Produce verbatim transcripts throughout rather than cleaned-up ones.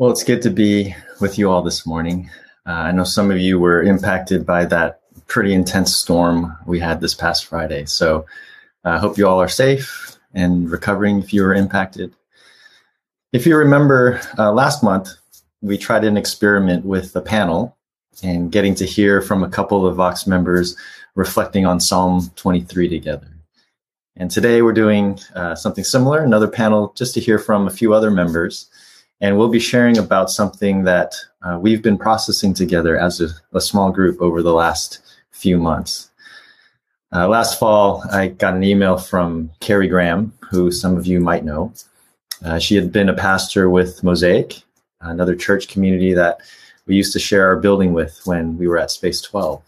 Well, it's good to be with you all this morning. Uh, I know some of you were impacted by that pretty intense storm we had this past Friday. So I uh, hope you all are safe and recovering if you were impacted. If you remember, uh, last month, we tried an experiment with a panel and getting to hear from a couple of Vox members reflecting on Psalm twenty-three together. And today we're doing uh, something similar, another panel just to hear from a few other members. And we'll be sharing about something that uh, we've been processing together as a, a small group over the last few months. Uh, last fall, I got an email from Carrie Graham, who some of you might know. Uh, she had been a pastor with Mosaic, another church community that we used to share our building with when we were at Space twelve.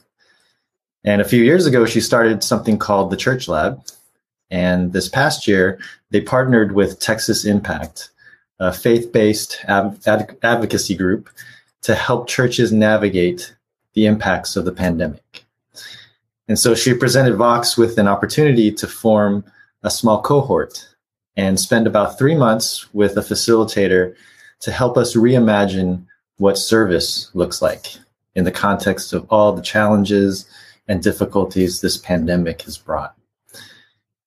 And a few years ago, she started something called the Church Lab. And this past year, they partnered with Texas Impact, a faith-based ab- ad- advocacy group, to help churches navigate the impacts of the pandemic. And so she presented Vox with an opportunity to form a small cohort and spend about three months with a facilitator to help us reimagine what service looks like in the context of all the challenges and difficulties this pandemic has brought.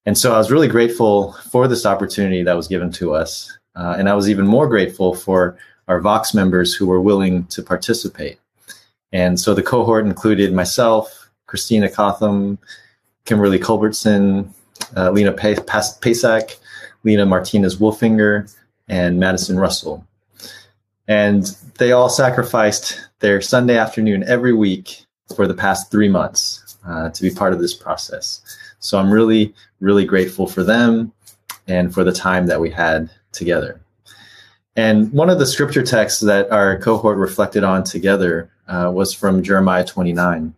And so I was really grateful for this opportunity that was given to us. Uh, and I was even more grateful for our Vox members who were willing to participate. And so the cohort included myself, Christina Cotham, Kimberly Culbertson, uh, Lena Pesak, Lena Martinez-Wolfinger, and Madison Russell. And they all sacrificed their Sunday afternoon every week for the past three months uh, to be part of this process. So I'm really, really grateful for them and for the time that we had together. And one of the scripture texts that our cohort reflected on together uh, was from Jeremiah twenty-nine.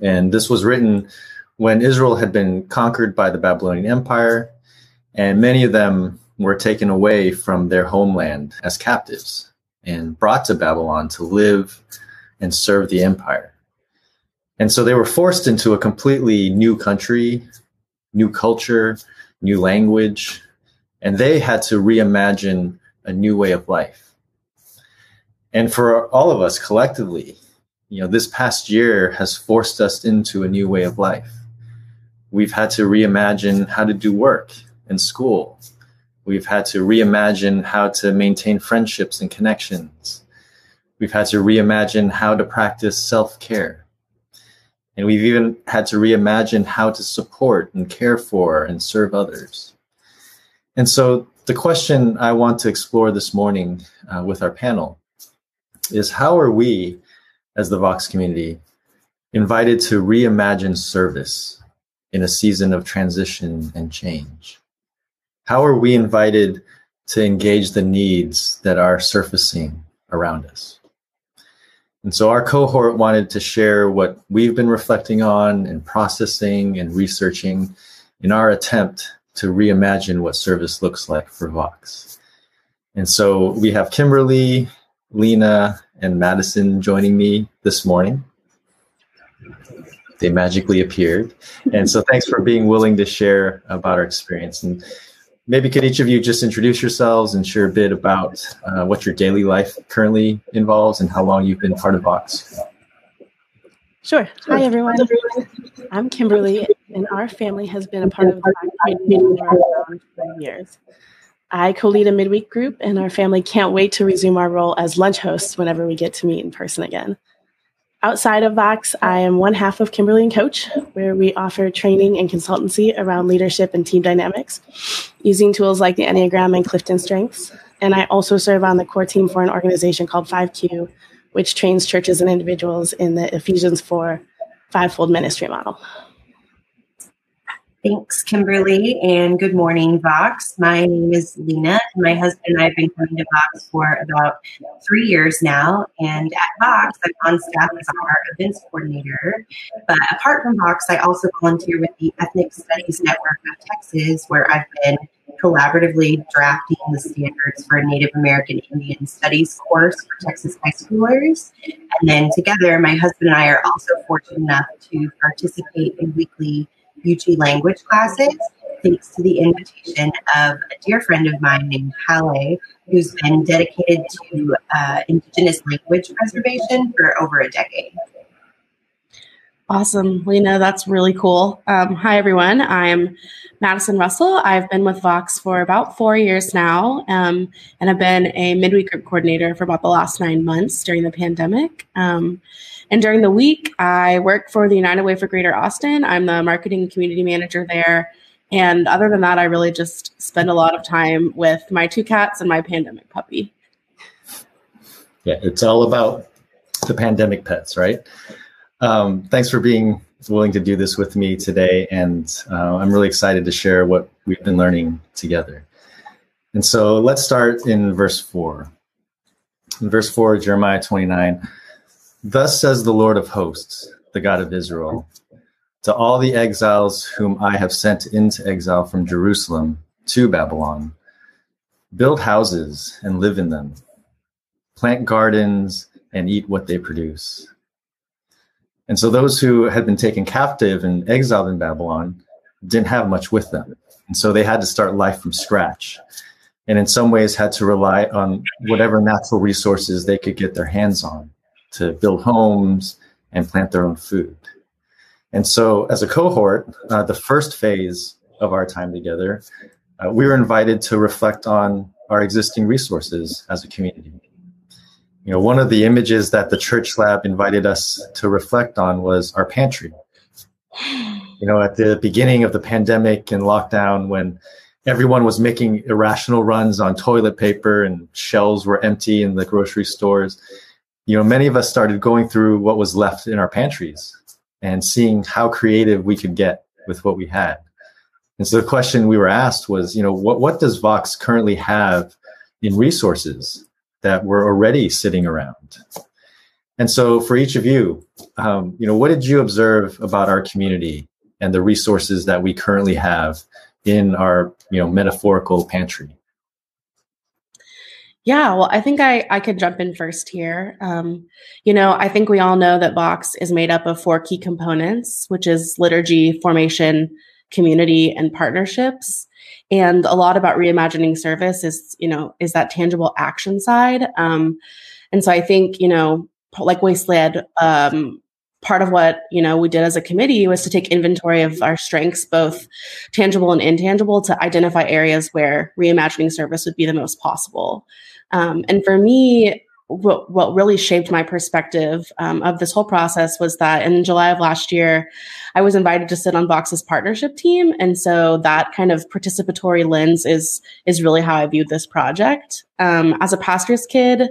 And this was written when Israel had been conquered by the Babylonian Empire, and many of them were taken away from their homeland as captives and brought to Babylon to live and serve the empire. And so they were forced into a completely new country, new culture, new language, and they had to reimagine a new way of life. And for all of us collectively, you know, this past year has forced us into a new way of life. We've had to reimagine how to do work and school. We've had to reimagine how to maintain friendships and connections. We've had to reimagine how to practice self-care. And we've even had to reimagine how to support and care for and serve others. And so the question I want to explore this morning uh, with our panel is, how are we, as the Vox community, invited to reimagine service in a season of transition and change? How are we invited to engage the needs that are surfacing around us? And so our cohort wanted to share what we've been reflecting on and processing and researching in our attempt to reimagine what service looks like for Vox. And so we have Kimberly, Lena, and Madison joining me this morning. They magically appeared. And so thanks for being willing to share about our experience. And maybe could each of you just introduce yourselves and share a bit about uh, what your daily life currently involves and how long you've been part of Vox. Sure. Hi, everyone. I'm Kimberly, and our family has been a part of the Vox community for around years. I co-lead a midweek group, and our family can't wait to resume our role as lunch hosts whenever we get to meet in person again. Outside of Vox, I am one half of Kimberly and Coach, where we offer training and consultancy around leadership and team dynamics using tools like the Enneagram and Clifton Strengths. And I also serve on the core team for an organization called five Q, which trains churches and individuals in the Ephesians four fivefold ministry model. Thanks, Kimberly, and good morning, Vox. My name is Lena. My husband and I have been coming to Vox for about three years now, and at Vox, I'm on staff as our events coordinator. But apart from Vox, I also volunteer with the Ethnic Studies Network of Texas, where I've been collaboratively drafting the standards for a Native American Indian Studies course for Texas high schoolers. And then together, my husband and I are also fortunate enough to participate in weekly U T language classes thanks to the invitation of a dear friend of mine named Halle, who's been dedicated to uh, Indigenous language preservation for over a decade. Awesome, Lena. That's really cool. Um, hi, everyone. I'm Madison Russell. I've been with Vox for about four years now, um, and I've been a midweek group coordinator for about the last nine months during the pandemic. Um, and during the week, I work for the United Way for Greater Austin. I'm the marketing community manager there. And other than that, I really just spend a lot of time with my two cats and my pandemic puppy. Yeah, it's all about the pandemic pets, right? Um, thanks for being willing to do this with me today, and uh, I'm really excited to share what we've been learning together. And so let's start in verse four. In verse four, Jeremiah twenty-nine, "Thus says the Lord of hosts, the God of Israel, to all the exiles whom I have sent into exile from Jerusalem to Babylon, build houses and live in them, plant gardens and eat what they produce." And so those who had been taken captive and exiled in Babylon didn't have much with them. And so they had to start life from scratch, and in some ways had to rely on whatever natural resources they could get their hands on to build homes and plant their own food. And so as a cohort, uh, the first phase of our time together, uh, we were invited to reflect on our existing resources as a community. You know, one of the images that the Church Lab invited us to reflect on was our pantry. You know, at the beginning of the pandemic and lockdown, when everyone was making irrational runs on toilet paper and shelves were empty in the grocery stores, you know, many of us started going through what was left in our pantries and seeing how creative we could get with what we had. And so the question we were asked was, you know, what, what does Vox currently have in resources that were already sitting around? And so for each of you, um, you know, what did you observe about our community and the resources that we currently have in our, you know, metaphorical pantry? Yeah, well, I think I, I could jump in first here. Um, you know, I think we all know that Vox is made up of four key components, which is liturgy, formation, community, and partnerships. And a lot about reimagining service is, you know, is that tangible action side. Um, and so I think, you know, like Wei said, um, part of what, you know, we did as a committee was to take inventory of our strengths, both tangible and intangible, to identify areas where reimagining service would be the most possible. Um, and for me, What, what really shaped my perspective um, of this whole process was that in July of last year, I was invited to sit on Vox's partnership team. And so that kind of participatory lens is, is really how I viewed this project. Um, as a pastor's kid,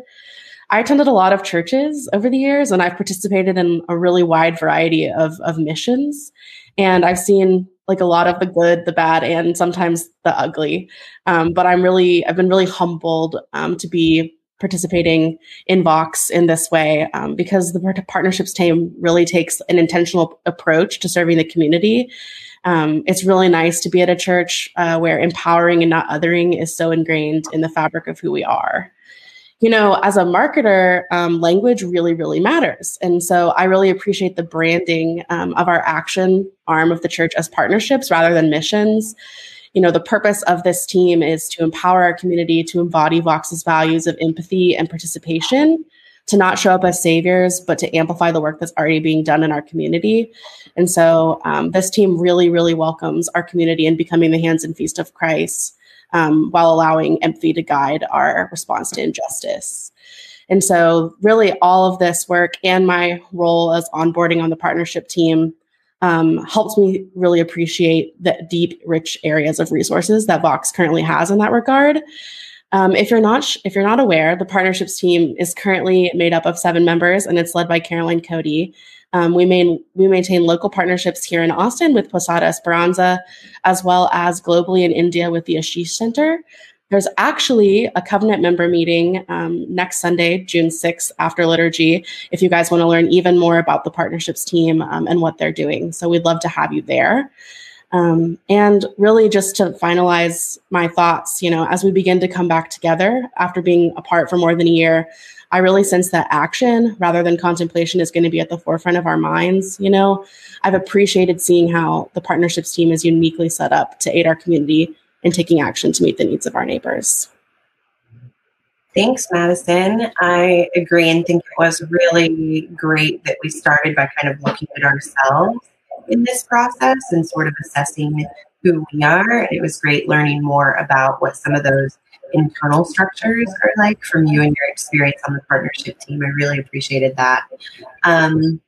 I attended a lot of churches over the years, and I've participated in a really wide variety of, of missions. And I've seen like a lot of the good, the bad, and sometimes the ugly. Um, but I'm really, I've been really humbled um, to be participating in Vox in this way, um, because the partnerships team really takes an intentional approach to serving the community. Um, it's really nice to be at a church uh, where empowering and not othering is so ingrained in the fabric of who we are. You know, as a marketer, um, language really, really matters. And so I really appreciate the branding um, of our action arm of the church as partnerships rather than missions. You know, the purpose of this team is to empower our community to embody Vox's values of empathy and participation, to not show up as saviors, but to amplify the work that's already being done in our community. And so um, this team really, really welcomes our community in becoming the hands and feet of Christ, um, while allowing empathy to guide our response to injustice. And so really all of this work and my role as onboarding on the partnership team Um, helps me really appreciate the deep, rich areas of resources that Vox currently has in that regard. Um, if you're not sh- if you're not aware, the partnerships team is currently made up of seven members, and it's led by Caroline Cody. Um, we main- we maintain local partnerships here in Austin with Posada Esperanza, as well as globally in India with the Ashish Center. There's actually a Covenant member meeting um, next Sunday, June sixth, after liturgy, if you guys want to learn even more about the partnerships team um, and what they're doing. So we'd love to have you there. Um, and really just to finalize my thoughts, you know, as we begin to come back together after being apart for more than a year, I really sense that action rather than contemplation is going to be at the forefront of our minds. You know, I've appreciated seeing how the partnerships team is uniquely set up to aid our community in taking action to meet the needs of our neighbors. Thanks, Madison. I agree and think it was really great that we started by kind of looking at ourselves in this process and sort of assessing who we are. And it was great learning more about what some of those internal structures are like from you and your experience on the partnership team. I really appreciated that. Um,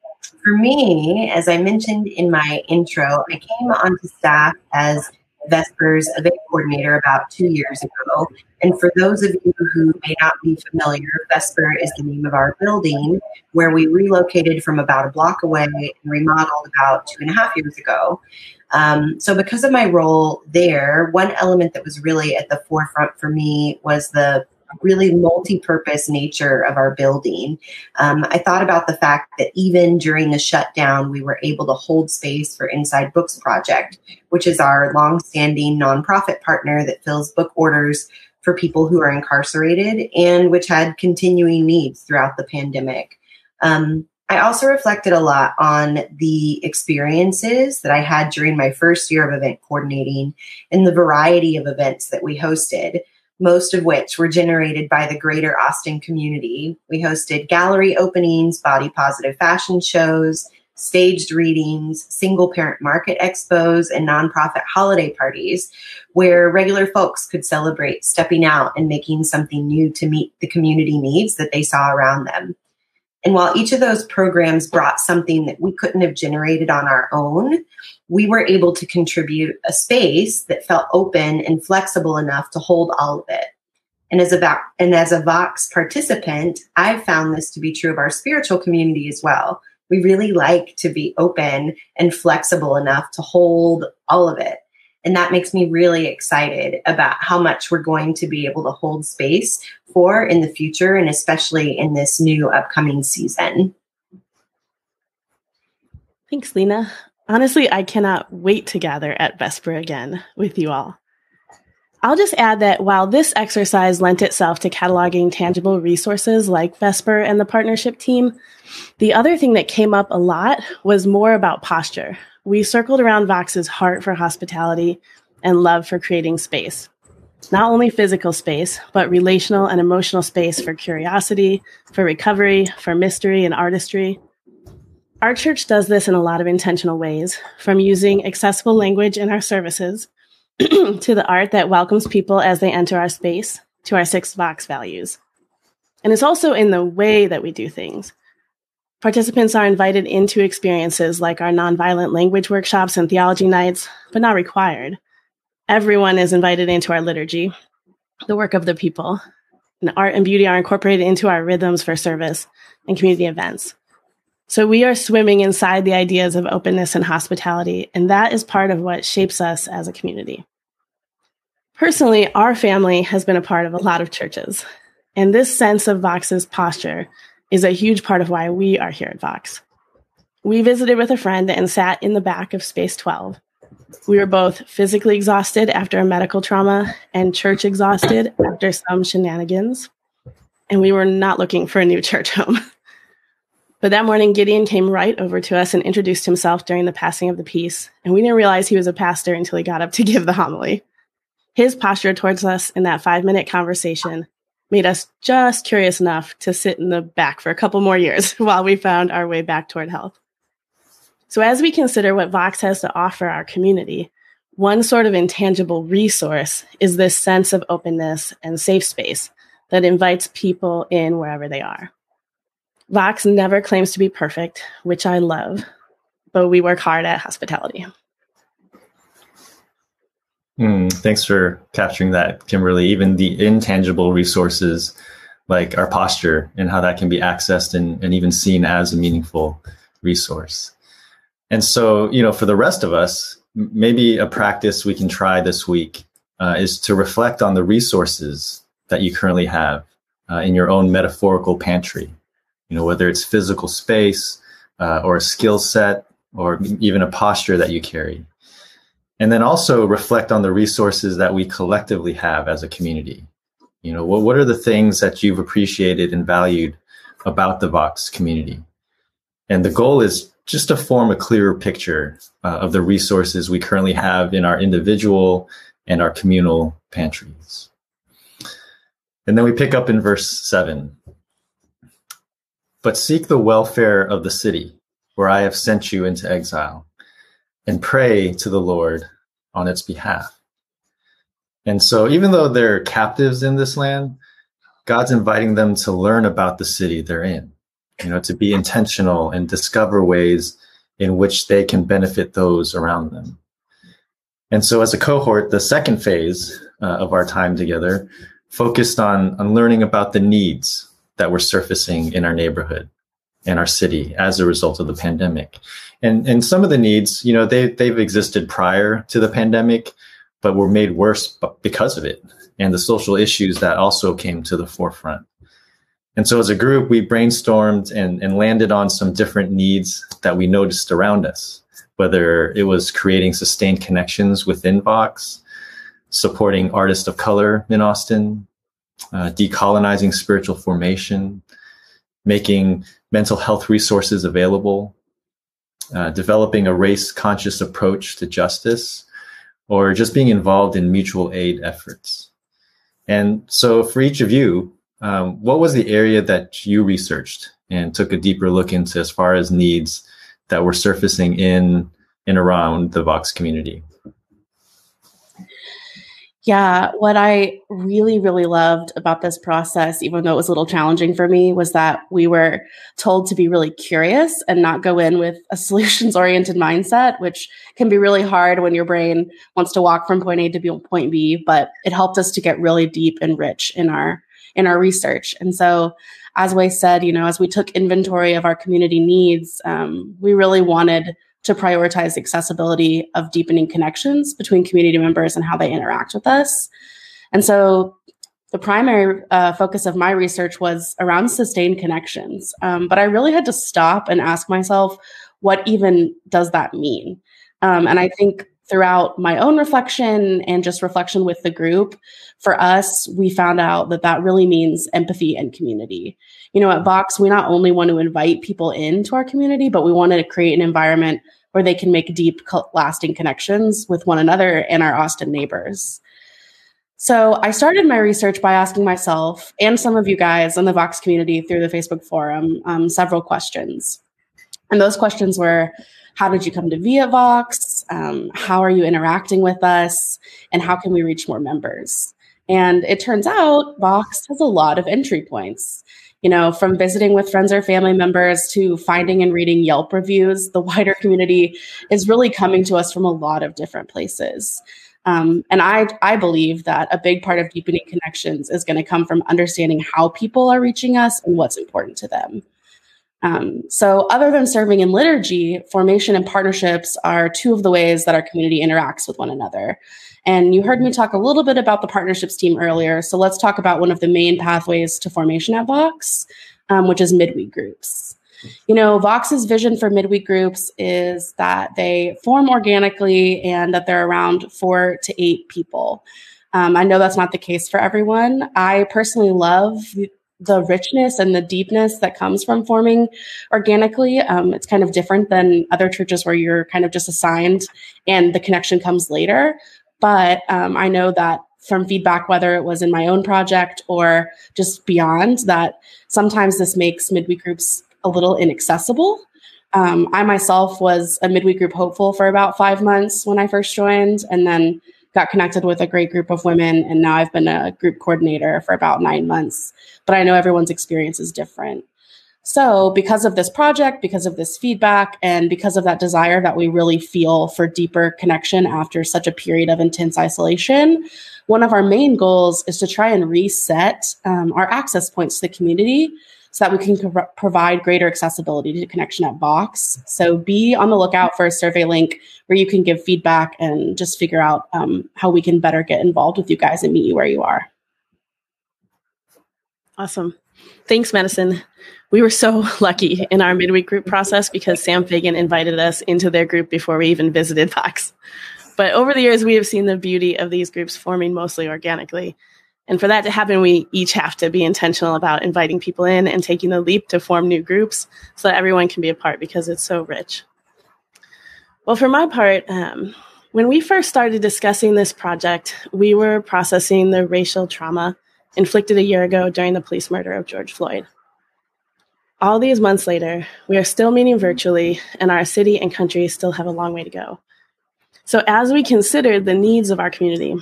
for me, as I mentioned in my intro, I came onto staff as Vesper's event coordinator about two years ago. And for those of you who may not be familiar, Vesper is the name of our building where we relocated from about a block away and remodeled about two and a half years ago. Um, so because of my role there, one element that was really at the forefront for me was the really multi-purpose nature of our building. Um, I thought about the fact that even during the shutdown, we were able to hold space for Inside Books Project, which is our longstanding nonprofit partner that fills book orders for people who are incarcerated and which had continuing needs throughout the pandemic. Um, I also reflected a lot on the experiences that I had during my first year of event coordinating and the variety of events that we hosted, most of which were generated by the Greater Austin community. We hosted gallery openings, body positive fashion shows, staged readings, single parent market expos, and nonprofit holiday parties where regular folks could celebrate stepping out and making something new to meet the community needs that they saw around them. And while each of those programs brought something that we couldn't have generated on our own, we were able to contribute a space that felt open and flexible enough to hold all of it. And as a, and as a Vox participant, I've found this to be true of our spiritual community as well. We really like to be open and flexible enough to hold all of it. And that makes me really excited about how much we're going to be able to hold space for in the future, and especially in this new upcoming season. Thanks, Lena. Honestly, I cannot wait to gather at Vesper again with you all. I'll just add that while this exercise lent itself to cataloging tangible resources like Vesper and the partnership team, the other thing that came up a lot was more about posture. We circled around Vox's heart for hospitality and love for creating space. Not only physical space, but relational and emotional space for curiosity, for recovery, for mystery and artistry. Our church does this in a lot of intentional ways, from using accessible language in our services to the art that welcomes people as they enter our space, to our six Vox values. And it's also in the way that we do things. Participants are invited into experiences like our nonviolent language workshops and theology nights, but not required. Everyone is invited into our liturgy, the work of the people, and art and beauty are incorporated into our rhythms for service and community events. So we are swimming inside the ideas of openness and hospitality, and that is part of what shapes us as a community. Personally, our family has been a part of a lot of churches, and this sense of Vox's posture is a huge part of why we are here at Vox. We visited with a friend and sat in the back of Space twelve. We were both physically exhausted after a medical trauma and church exhausted after some shenanigans, and we were not looking for a new church home. But that morning, Gideon came right over to us and introduced himself during the passing of the peace, and we didn't realize he was a pastor until he got up to give the homily. His posture towards us in that five-minute conversation made us just curious enough to sit in the back for a couple more years while we found our way back toward health. So as we consider what Vox has to offer our community, one sort of intangible resource is this sense of openness and safe space that invites people in wherever they are. Vox never claims to be perfect, which I love, but we work hard at hospitality. Mm, thanks for capturing that, Kimberly. Even the intangible resources like our posture and how that can be accessed and, and even seen as a meaningful resource. And so, you know, for the rest of us, maybe a practice we can try this week uh, is to reflect on the resources that you currently have uh, in your own metaphorical pantry. You know, whether it's physical space uh, or a skill set or even a posture that you carry. And then also reflect on the resources that we collectively have as a community. You know, what, what are the things that you've appreciated and valued about the Vox community? And the goal is just to form a clearer picture uh, of the resources we currently have in our individual and our communal pantries. And then we pick up in verse seven. But seek the welfare of the city where I have sent you into exile, and pray to the Lord on its behalf. And so even though they're captives in this land, God's inviting them to learn about the city they're in, you know, to be intentional and discover ways in which they can benefit those around them. And so as a cohort, the second phase uh, of our time together focused on, on learning about the needs that were surfacing in our neighborhood and our city as a result of the pandemic. And and some of the needs, you know, they, they've existed prior to the pandemic, but were made worse because of it and the social issues that also came to the forefront. And so as a group, we brainstormed and, and landed on some different needs that we noticed around us, whether it was creating sustained connections within Vox, supporting artists of color in Austin, uh, decolonizing spiritual formation, making mental health resources available, uh, developing a race-conscious approach to justice, or just being involved in mutual aid efforts. And so for each of you, um, what was the area that you researched and took a deeper look into as far as needs that were surfacing in and around the Vox community? Yeah, what I really, really loved about this process, even though it was a little challenging for me, was that we were told to be really curious and not go in with a solutions-oriented mindset, which can be really hard when your brain wants to walk from point A to point B, but it helped us to get really deep and rich in our in our research. And so, as Wei said, you know, as we took inventory of our community needs, um, we really wanted to prioritize accessibility of deepening connections between community members and how they interact with us. And so the primary uh, focus of my research was around sustained connections. Um, but I really had to stop and ask myself, what even does that mean? Um, and I think throughout my own reflection and just reflection with the group, for us, we found out that that really means empathy and community. You know, at Vox, we not only want to invite people into our community, but we wanted to create an environment where they can make deep, lasting connections with one another and our Austin neighbors. So I started my research by asking myself and some of you guys in the Vox community through the Facebook forum um, several questions. And those questions were, how did you come to be at Vox? Um, how are you interacting with us? And how can we reach more members? And it turns out Vox has a lot of entry points. You know, from visiting with friends or family members to finding and reading Yelp reviews, the wider community is really coming to us from a lot of different places. Um, and I, I believe that a big part of deepening connections is going to come from understanding how people are reaching us and what's important to them. Um, so other than serving in liturgy, formation and partnerships are two of the ways that our community interacts with one another. And you heard me talk a little bit about the partnerships team earlier. So let's talk about one of the main pathways to formation at Vox, um, which is midweek groups. You know, Vox's vision for midweek groups is that they form organically and that they're around four to eight people. Um, I know that's not the case for everyone. I personally love the richness and the deepness that comes from forming organically. Um, it's kind of different than other churches where you're kind of just assigned and the connection comes later. But um, I know that from feedback, whether it was in my own project or just beyond, that sometimes this makes midweek groups a little inaccessible. Um, I myself was a midweek group hopeful for about five months when I first joined, and then got connected with a great group of women, and now I've been a group coordinator for about nine months. But I know everyone's experience is different. So because of this project, because of this feedback, and because of that desire that we really feel for deeper connection after such a period of intense isolation, one of our main goals is to try and reset um, our access points to the community so that we can co- provide greater accessibility to connection at Vox. So be on the lookout for a survey link where you can give feedback and just figure out um, how we can better get involved with you guys and meet you where you are. Awesome. Thanks, Madison. We were so lucky in our midweek group process because Sam Fagan invited us into their group before we even visited Vox. But over the years, we have seen the beauty of these groups forming mostly organically. And for that to happen, we each have to be intentional about inviting people in and taking the leap to form new groups so that everyone can be a part, because it's so rich. Well, for my part, um, when we first started discussing this project, we were processing the racial trauma inflicted a year ago during the police murder of George Floyd. All these months later, we are still meeting virtually, and our city and country still have a long way to go. So as we considered the needs of our community,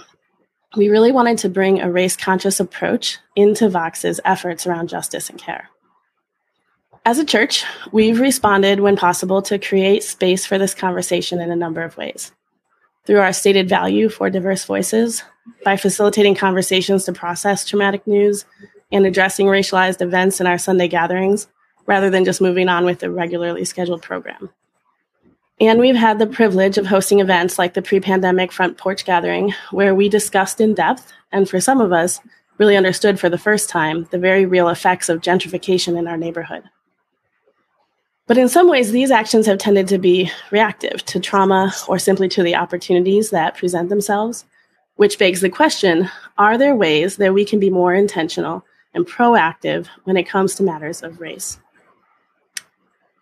we really wanted to bring a race-conscious approach into Vox's efforts around justice and care. As a church, we've responded when possible to create space for this conversation in a number of ways. Through our stated value for diverse voices, by facilitating conversations to process traumatic news, and addressing racialized events in our Sunday gatherings, rather than just moving on with the regularly scheduled program. And we've had the privilege of hosting events like the pre-pandemic Front Porch Gathering, where we discussed in depth, and for some of us, really understood for the first time, the very real effects of gentrification in our neighborhood. But in some ways, these actions have tended to be reactive to trauma or simply to the opportunities that present themselves, which begs the question, are there ways that we can be more intentional and proactive when it comes to matters of race?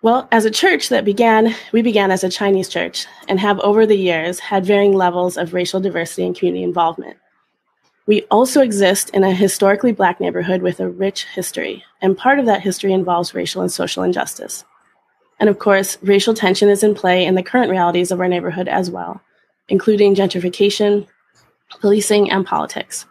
Well, as a church that began, we began as a Chinese church and have over the years had varying levels of racial diversity and community involvement. We also exist in a historically Black neighborhood with a rich history, and part of that history involves racial and social injustice. And of course, racial tension is in play in the current realities of our neighborhood as well, including gentrification, policing, and politics.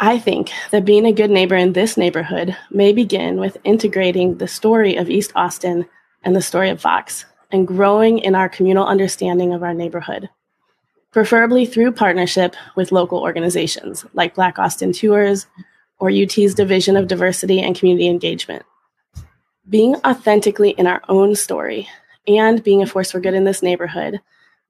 I think that being a good neighbor in this neighborhood may begin with integrating the story of East Austin and the story of Vox and growing in our communal understanding of our neighborhood, preferably through partnership with local organizations like Black Austin Tours or U T's Division of Diversity and Community Engagement. Being authentically in our own story and being a force for good in this neighborhood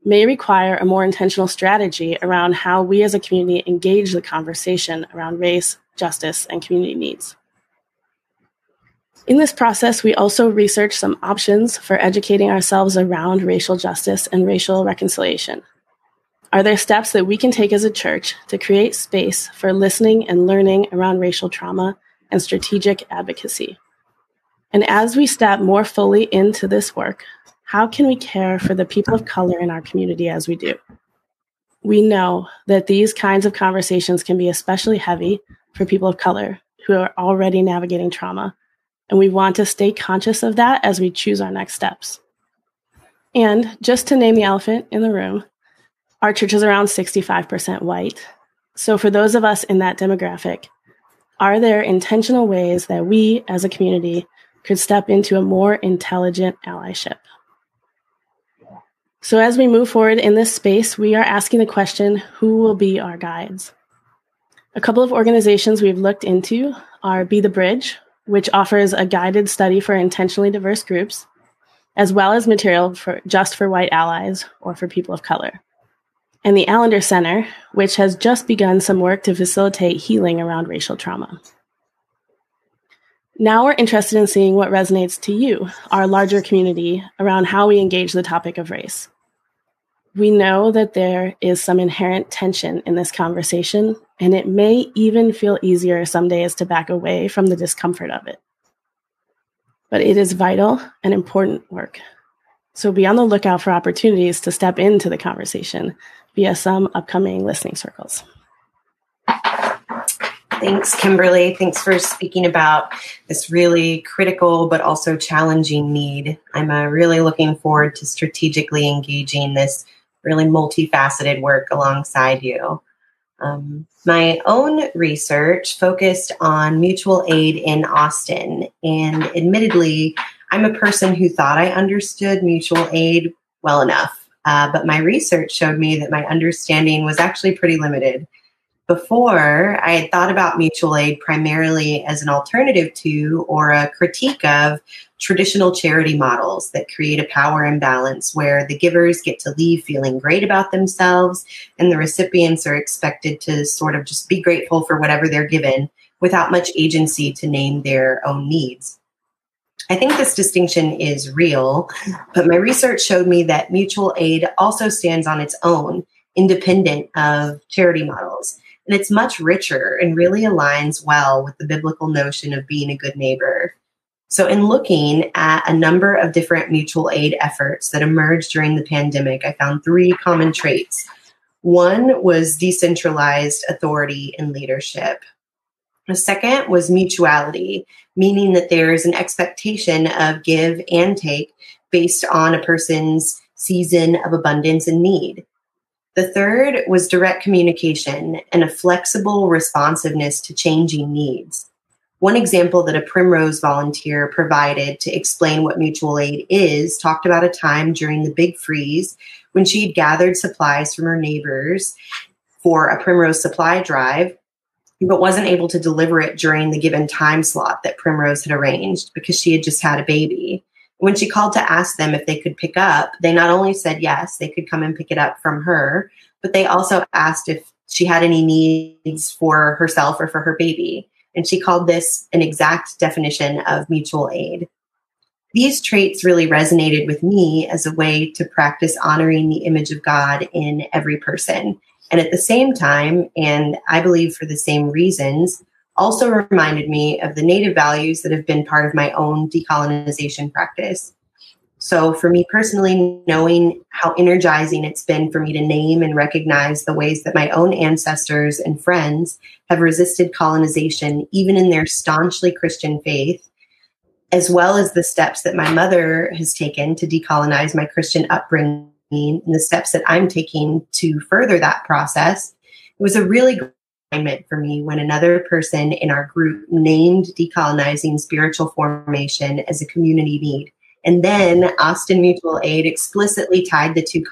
may require a more intentional strategy around how we as a community engage the conversation around race, justice, and community needs. In this process, we also researched some options for educating ourselves around racial justice and racial reconciliation. Are there steps that we can take as a church to create space for listening and learning around racial trauma and strategic advocacy? And as we step more fully into this work, how can we care for the people of color in our community as we do? We know that these kinds of conversations can be especially heavy for people of color who are already navigating trauma, and we want to stay conscious of that as we choose our next steps. And just to name the elephant in the room, our church is around sixty-five percent white. So for those of us in that demographic, are there intentional ways that we as a community could step into a more intelligent allyship? So as we move forward in this space, we are asking the question, who will be our guides? A couple of organizations we've looked into are Be the Bridge, which offers a guided study for intentionally diverse groups, as well as material for just for white allies or for people of color. And the Allender Center, which has just begun some work to facilitate healing around racial trauma. Now we're interested in seeing what resonates to you, our larger community, around how we engage the topic of race. We know that there is some inherent tension in this conversation, and it may even feel easier some days to back away from the discomfort of it. But it is vital and important work. So be on the lookout for opportunities to step into the conversation via some upcoming listening circles. Thanks, Kimberly. Thanks for speaking about this really critical but also challenging need. I'm uh, really looking forward to strategically engaging this really multifaceted work alongside you. Um, my own research focused on mutual aid in Austin, and admittedly, I'm a person who thought I understood mutual aid well enough, uh, but my research showed me that my understanding was actually pretty limited. Before, I had thought about mutual aid primarily as an alternative to or a critique of traditional charity models that create a power imbalance where the givers get to leave feeling great about themselves and the recipients are expected to sort of just be grateful for whatever they're given without much agency to name their own needs. I think this distinction is real, but my research showed me that mutual aid also stands on its own, independent of charity models. And it's much richer and really aligns well with the biblical notion of being a good neighbor. So in looking at a number of different mutual aid efforts that emerged during the pandemic, I found three common traits. One was decentralized authority and leadership. The second was mutuality, meaning that there is an expectation of give and take based on a person's season of abundance and need. The third was direct communication and a flexible responsiveness to changing needs. One example that a Primrose volunteer provided to explain what mutual aid is talked about a time during the big freeze when she had gathered supplies from her neighbors for a Primrose supply drive, but wasn't able to deliver it during the given time slot that Primrose had arranged because she had just had a baby. When she called to ask them if they could pick up, they not only said yes, they could come and pick it up from her, but they also asked if she had any needs for herself or for her baby. And she called this an exact definition of mutual aid. These traits really resonated with me as a way to practice honoring the image of God in every person. And at the same time, and I believe for the same reasons, also reminded me of the Native values that have been part of my own decolonization practice. So for me personally, knowing how energizing it's been for me to name and recognize the ways that my own ancestors and friends have resisted colonization, even in their staunchly Christian faith, as well as the steps that my mother has taken to decolonize my Christian upbringing and the steps that I'm taking to further that process, it was a really great for me when another person in our group named decolonizing spiritual formation as a community need. And then Austin Mutual Aid explicitly tied the two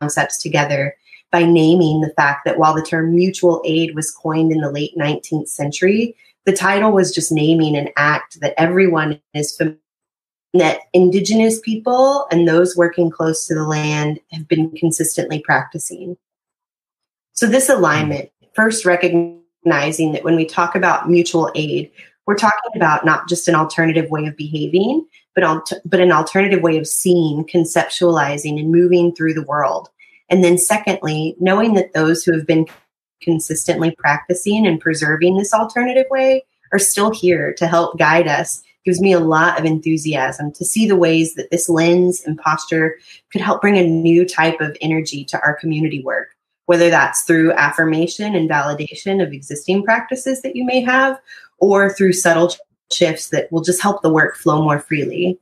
concepts together by naming the fact that while the term mutual aid was coined in the late nineteenth century, the title was just naming an act that everyone is familiar with, that Indigenous people and those working close to the land have been consistently practicing. So this alignment, first, recognizing that when we talk about mutual aid, we're talking about not just an alternative way of behaving, but, al- but an alternative way of seeing, conceptualizing, and moving through the world. And then secondly, knowing that those who have been consistently practicing and preserving this alternative way are still here to help guide us gives me a lot of enthusiasm to see the ways that this lens and posture could help bring a new type of energy to our community work, whether that's through affirmation and validation of existing practices that you may have, or through subtle shifts that will just help the work flow more freely.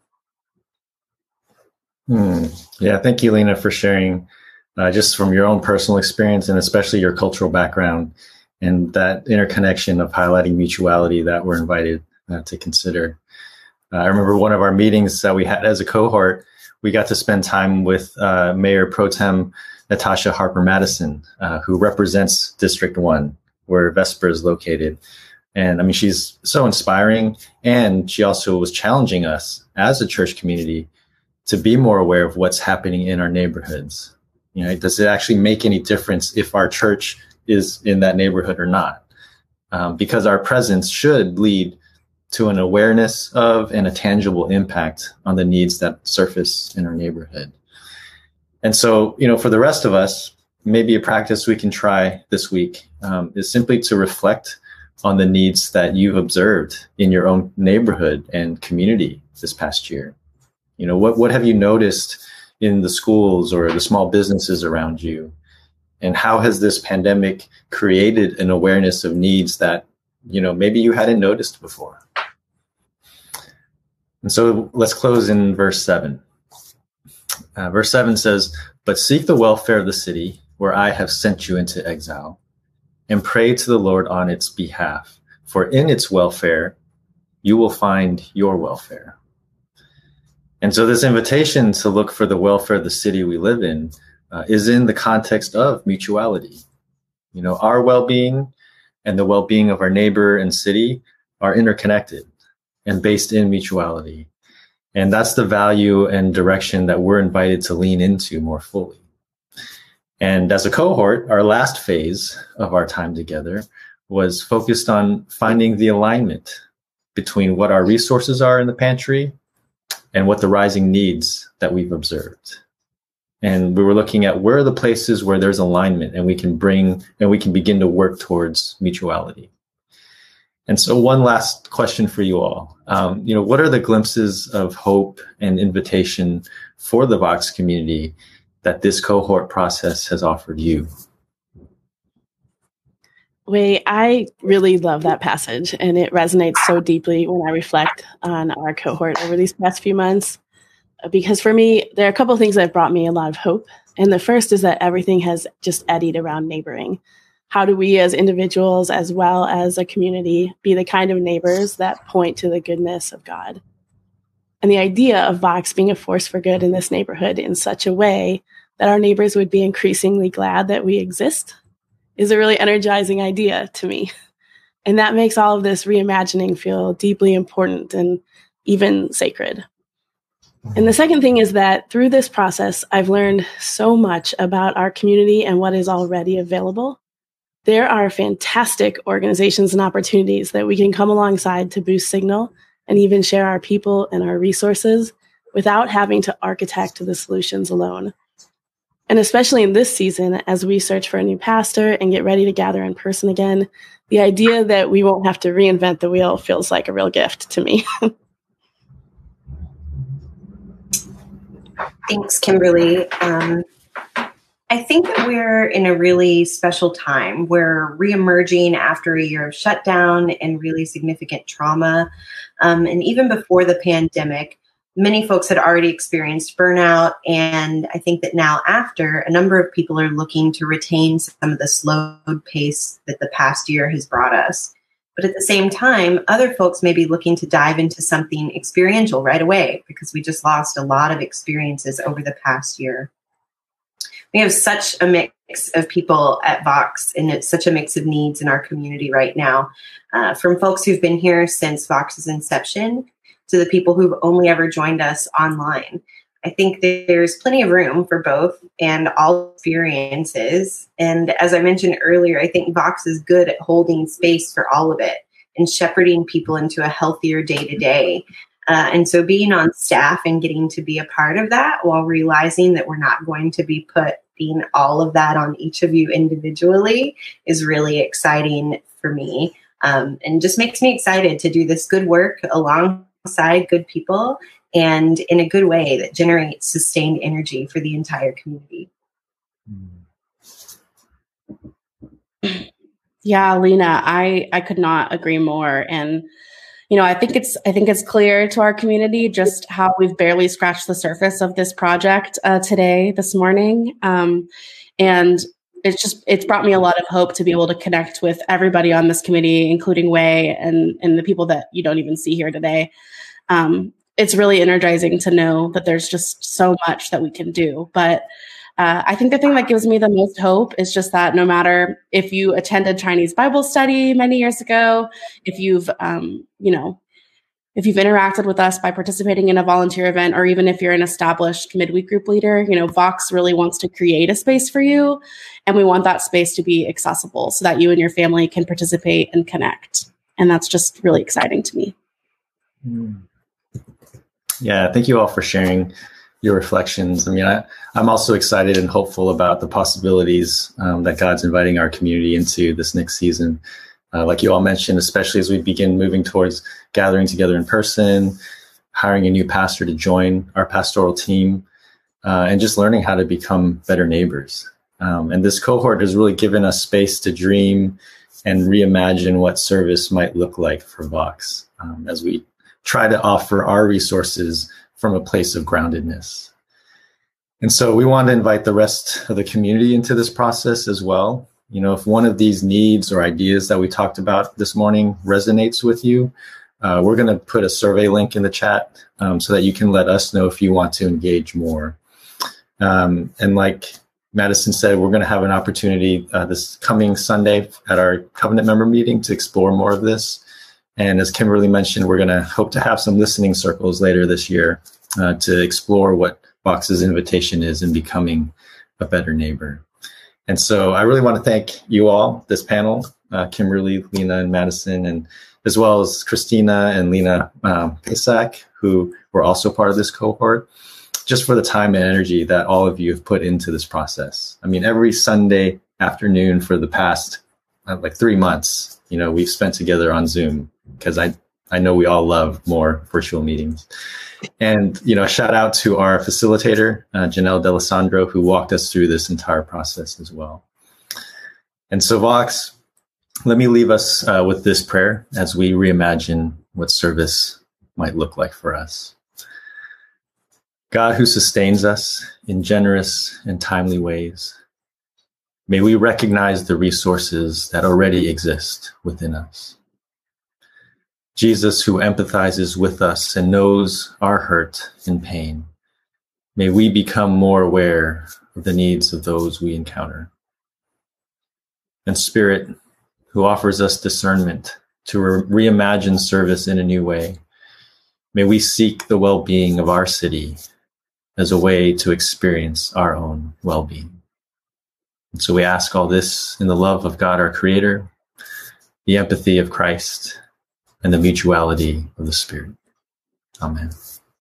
Hmm. Yeah, thank you, Lena, for sharing uh, just from your own personal experience and especially your cultural background and that interconnection of highlighting mutuality that we're invited uh, to consider. Uh, I remember one of our meetings that we had as a cohort, we got to spend time with uh, Mayor Pro Tem Natasha Harper-Madison, uh, who represents District one, where Vesper is located. And I mean, she's so inspiring. And she also was challenging us as a church community to be more aware of what's happening in our neighborhoods. You know, does it actually make any difference if our church is in that neighborhood or not? Um, because our presence should lead to an awareness of and a tangible impact on the needs that surface in our neighborhood. And so, you know, for the rest of us, maybe a practice we can try this week um, is simply to reflect on the needs that you've observed in your own neighborhood and community this past year. You know, what, what have you noticed in the schools or the small businesses around you? And how has this pandemic created an awareness of needs that, you know, maybe you hadn't noticed before? And so let's close in verse seven. Uh, verse seven says, "But seek the welfare of the city where I have sent you into exile, and pray to the Lord on its behalf, for in its welfare you will find your welfare." And so this invitation to look for the welfare of the city we live in uh, is in the context of mutuality. You know, our well-being and the well-being of our neighbor and city are interconnected and based in mutuality. And that's the value and direction that we're invited to lean into more fully. And as a cohort, our last phase of our time together was focused on finding the alignment between what our resources are in the pantry and what the rising needs that we've observed. And we were looking at where are the places where there's alignment and we can bring and we can begin to work towards mutuality. And so one last question for you all. Um, you know, what are the glimpses of hope and invitation for the Vox community that this cohort process has offered you? Wait, I really love that passage, and it resonates so deeply when I reflect on our cohort over these past few months. Because for me, there are a couple of things that have brought me a lot of hope. And the first is that everything has just eddied around neighboring. How do we as individuals, as well as a community, be the kind of neighbors that point to the goodness of God? And the idea of Vox being a force for good in this neighborhood in such a way that our neighbors would be increasingly glad that we exist is a really energizing idea to me. And that makes all of this reimagining feel deeply important and even sacred. And the second thing is that through this process, I've learned so much about our community and what is already available. There are fantastic organizations and opportunities that we can come alongside to boost signal and even share our people and our resources without having to architect the solutions alone. And especially in this season, as we search for a new pastor and get ready to gather in person again, the idea that we won't have to reinvent the wheel feels like a real gift to me. Thanks, Kimberly. Um, I think that we're in a really special time. We're reemerging after a year of shutdown and really significant trauma. Um, and even before the pandemic, many folks had already experienced burnout. And I think that now after, a number of people are looking to retain some of the slowed pace that the past year has brought us. But at the same time, other folks may be looking to dive into something experiential right away because we just lost a lot of experiences over the past year. We have such a mix of people at Vox, and it's such a mix of needs in our community right now, uh, from folks who've been here since Vox's inception to the people who've only ever joined us online. I think there's plenty of room for both and all experiences. And as I mentioned earlier, I think Vox is good at holding space for all of it and shepherding people into a healthier day-to-day. Uh, and so being on staff and getting to be a part of that while realizing that we're not going to be put being all of that on each of you individually is really exciting for me. Um, and just makes me excited to do this good work alongside good people and in a good way that generates sustained energy for the entire community. Yeah, Lena, I, I could not agree more. And, you know, I think it's, I think it's clear to our community just how we've barely scratched the surface of this project uh, today, this morning. Um, and it's just, it's brought me a lot of hope to be able to connect with everybody on this committee, including Wei and, and the people that you don't even see here today. Um, It's really energizing to know that there's just so much that we can do. But uh, I think the thing that gives me the most hope is just that no matter if you attended Chinese Bible study many years ago, if you've, um, you know, if you've interacted with us by participating in a volunteer event, or even if you're an established midweek group leader, you know, Vox really wants to create a space for you. And we want that space to be accessible so that you and your family can participate and connect. And that's just really exciting to me. Mm. Yeah, thank you all for sharing your reflections. I mean, I, I'm also excited and hopeful about the possibilities um, that God's inviting our community into this next season. Uh, like you all mentioned, especially as we begin moving towards gathering together in person, hiring a new pastor to join our pastoral team, uh, and just learning how to become better neighbors. Um, and this cohort has really given us space to dream and reimagine what service might look like for Vox um, as we try to offer our resources from a place of groundedness. And so we want to invite the rest of the community into this process as well. You know, if one of these needs or ideas that we talked about this morning resonates with you, uh, we're going to put a survey link in the chat um, so that you can let us know if you want to engage more. Um, and like Madison said, we're going to have an opportunity uh, this coming Sunday at our covenant member meeting to explore more of this. And as Kimberly mentioned, we're going to hope to have some listening circles later this year uh, to explore what Vox's invitation is in becoming a better neighbor. And so I really want to thank you all, this panel, uh, Kimberly, Lena, and Madison, and as well as Christina and Lena um, Pesak, who were also part of this cohort, just for the time and energy that all of you have put into this process. I mean, every Sunday afternoon for the past uh, like three months, you know, we've spent together on Zoom, because I, I know we all love more virtual meetings. And, you know, shout out to our facilitator, uh, Janelle D'Alessandro, who walked us through this entire process as well. And so, Vox, let me leave us uh, with this prayer as we reimagine what service might look like for us. God, who sustains us in generous and timely ways, may we recognize the resources that already exist within us. Jesus, who empathizes with us and knows our hurt and pain, may we become more aware of the needs of those we encounter. And Spirit, who offers us discernment to re- reimagine service in a new way, may we seek the well-being of our city as a way to experience our own well-being. And so we ask all this in the love of God, our Creator, the empathy of Christ, and the mutuality of the Spirit. Amen.